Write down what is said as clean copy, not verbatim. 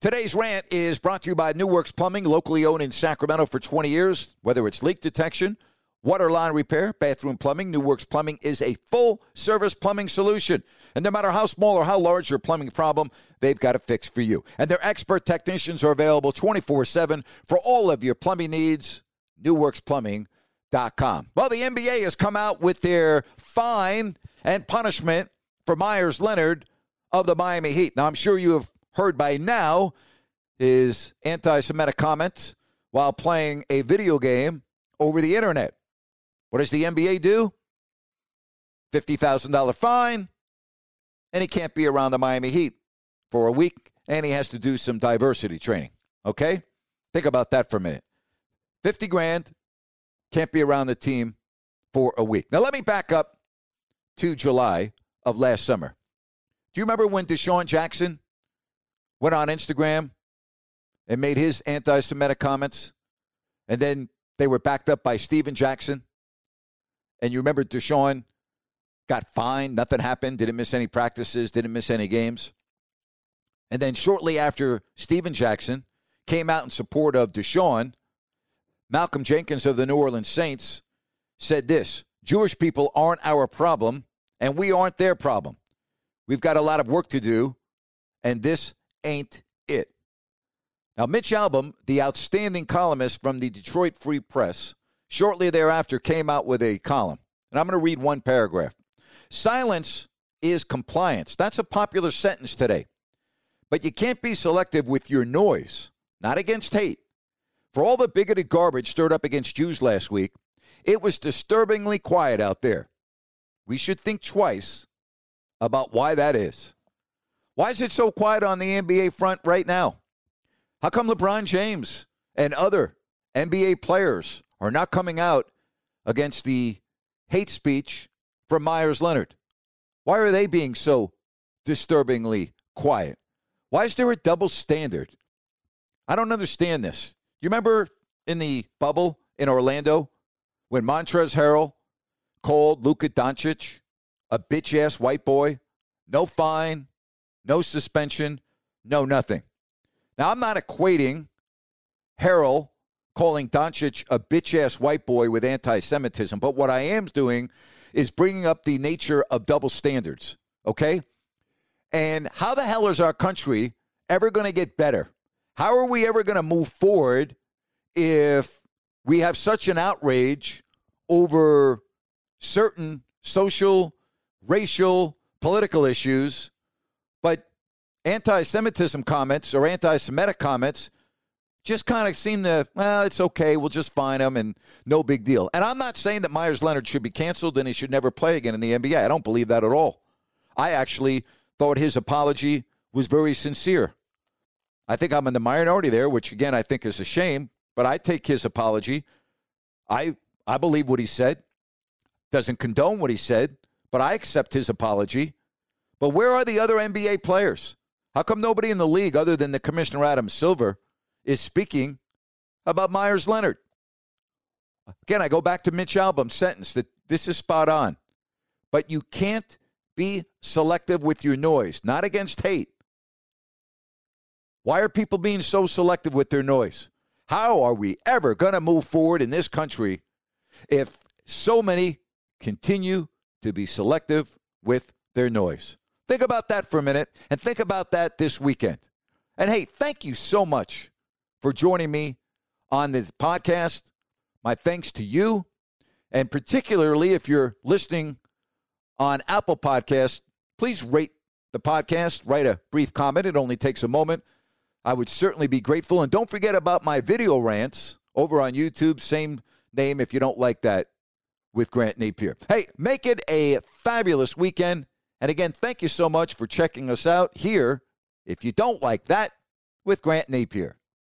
Today's rant is brought to you by Newworks Plumbing, locally owned in Sacramento for 20 years. Whether it's leak detection, water line repair, bathroom plumbing, Newworks Plumbing is a full-service plumbing solution. And no matter how small or how large your plumbing problem, they've got it fixed for you. And their expert technicians are available 24/7 for all of your plumbing needs. NewworksPlumbing.com. Well, the NBA has come out with their fine and punishment for Meyers Leonard of the Miami Heat. Now, I'm sure you have heard by now is anti-Semitic comments while playing a video game over the internet. What does the NBA do? $50,000 fine, and he can't be around the Miami Heat for a week, and he has to do some diversity training, okay? Think about that for a minute. $50,000, can't be around the team for a week. Now, let me back up to July of last summer. Do you remember when DeSean Jackson went on Instagram and made his anti-Semitic comments, and then they were backed up by Steven Jackson? And you remember DeSean got fined, nothing happened, didn't miss any practices, didn't miss any games. And then shortly after Steven Jackson came out in support of DeSean, Malcolm Jenkins of the New Orleans Saints said this: Jewish people aren't our problem, and we aren't their problem. We've got a lot of work to do, and this ain't it. Now, Mitch Albom, the outstanding columnist from the Detroit Free Press, shortly thereafter came out with a column. And I'm going to read one paragraph. Silence is compliance. That's a popular sentence today. But you can't be selective with your noise, not against hate. For all the bigoted garbage stirred up against Jews last week, it was disturbingly quiet out there. We should think twice about why that is. Why is it so quiet on the NBA front right now? How come LeBron James and other NBA players are not coming out against the hate speech from Meyers Leonard? Why are they being so disturbingly quiet? Why is there a double standard? I don't understand this. You remember in the bubble in Orlando when Montrezl Harrell called Luka Doncic a bitch-ass white boy? No fine. No suspension, no nothing. Now, I'm not equating Harrell calling Doncic a bitch-ass white boy with anti-Semitism, but what I am doing is bringing up the nature of double standards, okay? And how the hell is our country ever going to get better? How are we ever going to move forward if we have such an outrage over certain social, racial, political issues? But anti-Semitism comments or anti-Semitic comments just kind of seem to, well, it's okay, we'll just fine them and no big deal. And I'm not saying that Meyers Leonard should be canceled and he should never play again in the NBA. I don't believe that at all. I actually thought his apology was very sincere. I think I'm in the minority there, which, again, I think is a shame, but I take his apology. I believe what he said, doesn't condone what he said, but I accept his apology. But where are the other NBA players? How come nobody in the league other than the commissioner, Adam Silver, is speaking about Meyers Leonard? Again, I go back to Mitch Albom's sentence that this is spot on. But you can't be selective with your noise, not against hate. Why are people being so selective with their noise? How are we ever going to move forward in this country if so many continue to be selective with their noise. Think about that for a minute, and think about that this weekend. And hey, thank you so much for joining me on this podcast. My thanks to you, and particularly if you're listening on Apple Podcasts, please rate the podcast, write a brief comment. It only takes a moment. I would certainly be grateful. And don't forget about my video rants over on YouTube, same name if you don't like that, with Grant Napier. Hey, make it a fabulous weekend. And again, thank you so much for checking us out here, If You Don't Like That, with Grant Napier.